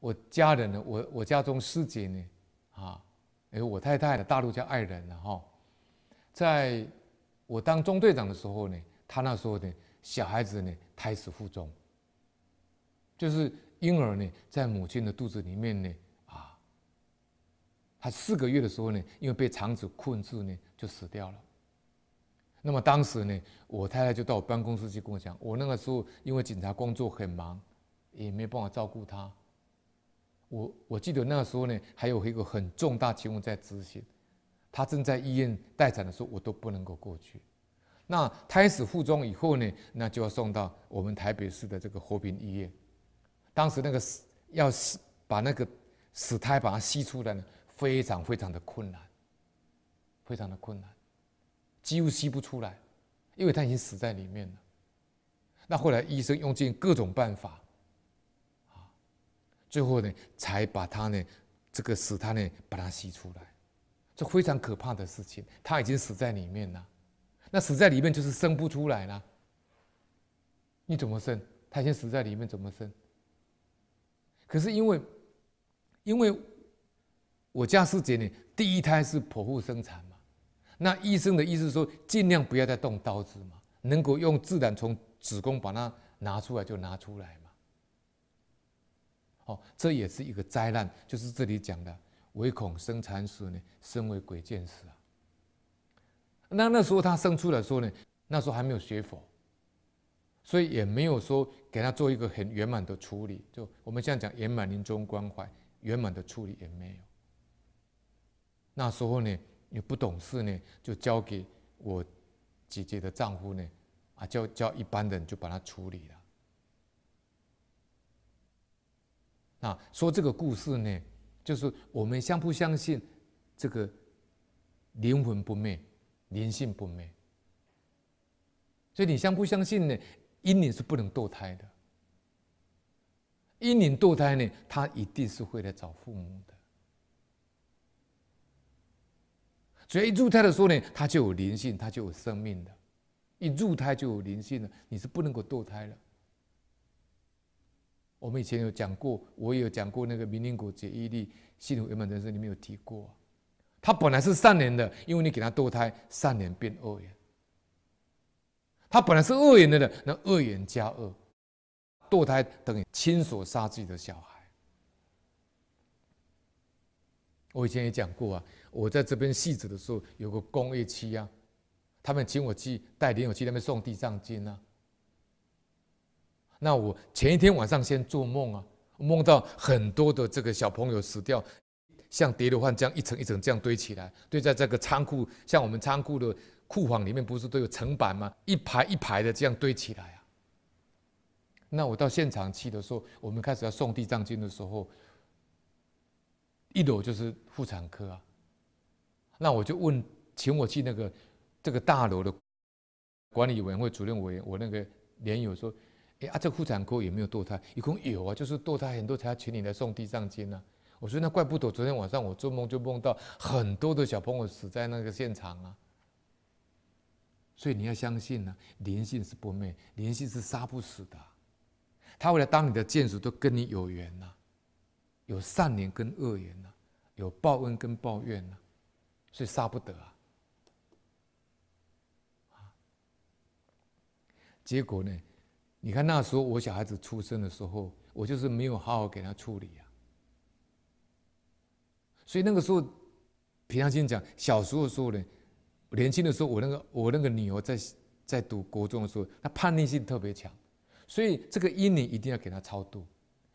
我家人呢，我家中师姐呢，啊，哎，我太太的大陆叫爱人了哈，在我当中队长的时候呢，她那时候呢，小孩子呢胎死腹中，就是婴儿呢在母亲的肚子里面呢，啊，他4个月的时候呢，因为被肠子困住呢，就死掉了。 那么当时呢，我太太就到我办公室去跟我讲，我那个时候因为警察工作很忙，也没办法照顾她。我记得那个时候呢，还有一个很重大情况在执行，她正在医院待产的时候，我都不能够过去。那胎死腹中以后呢，那就要送到我们台北市的这个和平医院。当时那个要把那个死胎把它吸出来呢，非常非常的困难，非常的困难。 几乎吸不出来，因为他已经死在里面了。那后来医生用尽各种办法，啊，最后呢才把他呢这个死胎呢把它吸出来，这非常可怕的事情。他已经死在里面了，那死在里面就是生不出来了。你怎么生？他已经死在里面，怎么生？可是因为我家师姐呢，第一胎是剖腹生产嘛。 那医生的意思说，尽量不要再动刀子嘛，能够用自然从子宫把它拿出来就拿出来嘛。哦，这也是一个灾难，就是这里讲的，唯恐生产时呢，身为鬼见识啊。那时候他生出来的时候呢，那时候还没有学佛，所以也没有说给他做一个很圆满的处理，就我们现在讲圆满临终关怀，圆满的处理也没有。那时候呢。 你不懂事呢，就交给我姐姐的丈夫呢，啊，叫一般人就把它处理了。那说这个故事呢，就是我们相不相信这个灵魂不灭、灵性不灭？所以你相不相信呢？阴灵是不能堕胎的，阴灵堕胎呢，他一定是会来找父母的。 所以一入胎的时候呢，它就有灵性，它就有生命的。一入胎就有灵性了，你是不能够堕胎了。我们以前有讲过，我也有讲过那个《明因果解义力系统圆满人生》里面有提过、啊，他本来是善人的，因为你给他堕胎，善人变恶人。他本来是恶人的，那恶人加恶，堕胎等于亲手杀自己的小孩。 我以前也讲过啊，我在这边细子的时候，有个工业区啊，他们请我去带领我去那边送地藏经啊。那我前一天晚上先做梦啊，梦到很多的这个小朋友死掉，像叠罗汉这样一层一层这样堆起来，堆在这个仓库，像我们仓库的库房里面不是都有层板吗？一排一排的这样堆起来啊。那我到现场去的时候，我们开始要送地藏经的时候。 一楼就是妇产科啊，那我就问，请我去那个这个大楼的管理委员会主任委员，我那个连友说，哎啊，这妇产科有没有堕胎？一共有啊，就是堕胎很多才要请你来送地藏经啊。我说那怪不得昨天晚上我做梦就梦到很多的小朋友死在那个现场啊。所以你要相信呢、啊，灵性是不灭，灵性是杀不死的、啊，他为了当你的眷属都跟你有缘呐、啊。 有善念跟恶缘呐、啊，有报恩跟抱怨呐、啊，所以杀不得啊。结果呢，你看那时候我小孩子出生的时候，我就是没有好好给他处理啊。所以那个时候，平常心讲，小时候的时候呢，年轻的时候，我那个女儿在读国中的时候，她叛逆性特别强，所以这个阴灵一定要给她超度。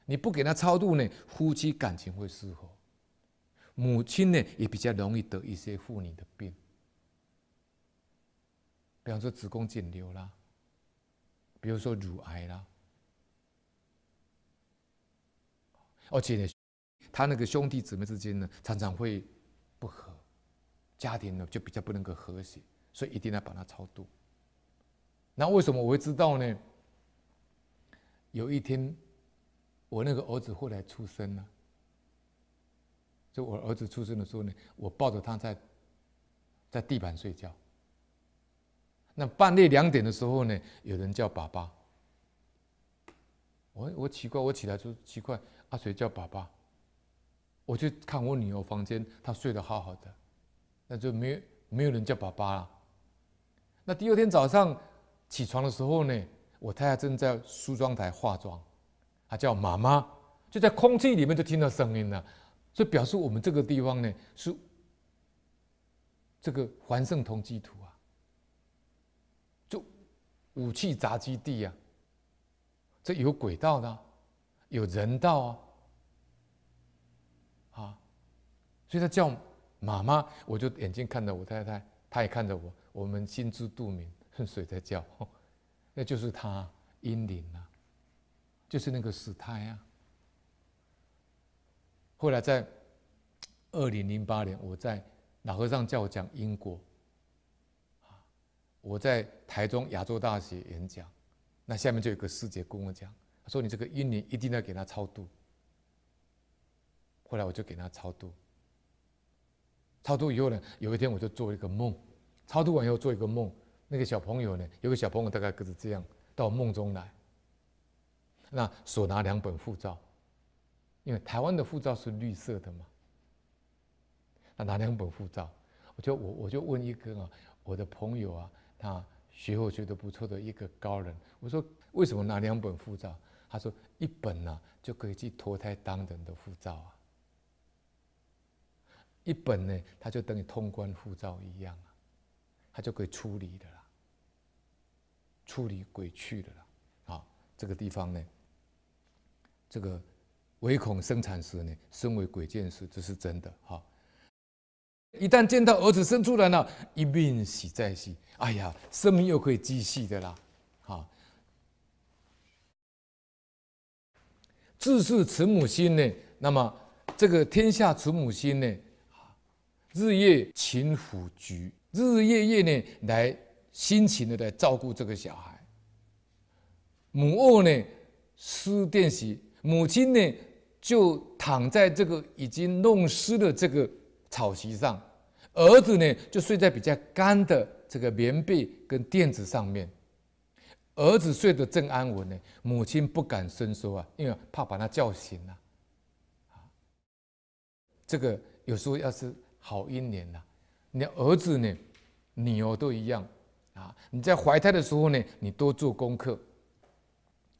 你不给他超度呢，夫妻感情会失和，母亲呢也比较容易得一些妇女的病，比方说子宫颈瘤啦，比如说乳癌啦，而且呢，他那个兄弟姊妹之间呢常常会不和，家庭呢就比较不能够和谐，所以一定要把它超度。那为什么我会知道呢？有一天。 我那个儿子后来出生了，就我儿子出生的时候呢，我抱着他在地板睡觉。那半夜2点的时候呢，有人叫爸爸，我奇怪，我起来就奇怪，啊谁叫爸爸？我去看我女儿房间，她睡得好好的，那就没有人叫爸爸了。那第二天早上起床的时候呢，我太太正在梳妆台化妆，她叫妈妈，就在空气里面就听到声音了，所以表示我们这个地方呢是这个环圣同济土啊，就武器杂基地啊，这有鬼道的、啊，有人道啊。所以他叫妈妈，我就眼睛看着我太太，她也看着我，我们心知肚明，谁在叫？那就是他阴灵啊，就是那个死胎啊。后来在2008年，我在老和尚叫我讲因果，我在台中亚洲大学演讲，那下面就有个师姐跟我讲，她说你这个阴灵一定要给他超度。后来我就给他超度。超度以后呢，有一天我就做一个梦，超度完以后做一个梦，那个小朋友呢，有个小朋友大概个子这样，到梦中来，那手拿2本护照，因为台湾的护照是绿色的嘛，他拿2本护照，我就问一个啊，我的朋友啊，他学佛学得不错的一个高人，我说为什么拿2本护照？他说一本啊就可以去投胎当人的护照啊。一本呢，它就等于通关护照一样啊，它就可以出离的啦，出离鬼去的啦。啊，这个地方呢，这个唯恐生产时呢，身为鬼见时，这是真的哈。一旦见到儿子生出来了，一命喜再喜，哎呀，生命又可以继续的啦。啊，自是慈母心呢，那么这个天下慈母心呢。日夜勤辅局，日日夜夜呢来辛勤的来照顾这个小孩。母后呢湿垫席，母亲呢就躺在这个已经弄湿的这个草席上，儿子呢就睡在比较干的这个棉被跟垫子上面。儿子睡得正安稳呢，母亲不敢伸缩啊，因为怕把他叫醒了。这个有时候要是好姻缘呐，你的儿子呢，女儿都一样啊。你在怀胎的时候呢，你多做功课。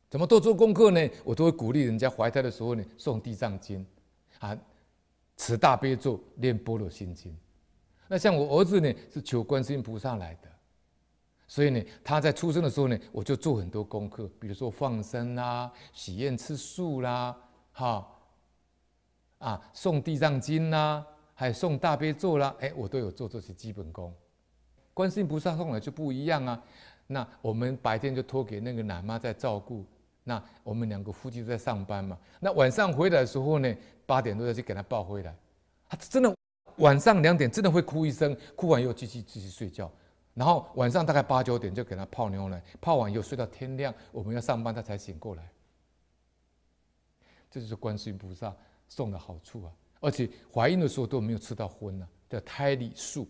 怎么多做功课呢？我都会鼓励人家怀胎的时候呢，诵《地藏经》啊，持大悲咒，念《般若心经》。那像我儿子呢，是求观世音菩萨来的，所以呢，他在出生的时候呢，我就做很多功课，比如说放生啦、许愿吃素啦，哈，啊，诵《地藏经》啦。还诵大悲咒啦，哎，我都有做这些基本功。观世音菩萨送来就不一样啊。那我们白天就托给那个奶妈在照顾，那我们两个夫妻都在上班嘛。那晚上回来的时候呢，8点多再去给他抱回来，他真的晚上2点真的会哭一声，哭完又继续睡觉，然后晚上大概8、9点就给他泡牛奶，泡完又睡到天亮，我们要上班他才醒过来。这就是观世音菩萨送的好处啊。而且怀孕的时候都没有吃到荤啊，叫胎里素。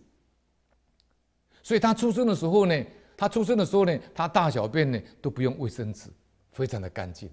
所以他出生的时候呢，他大小便呢都不用卫生纸，非常的干净。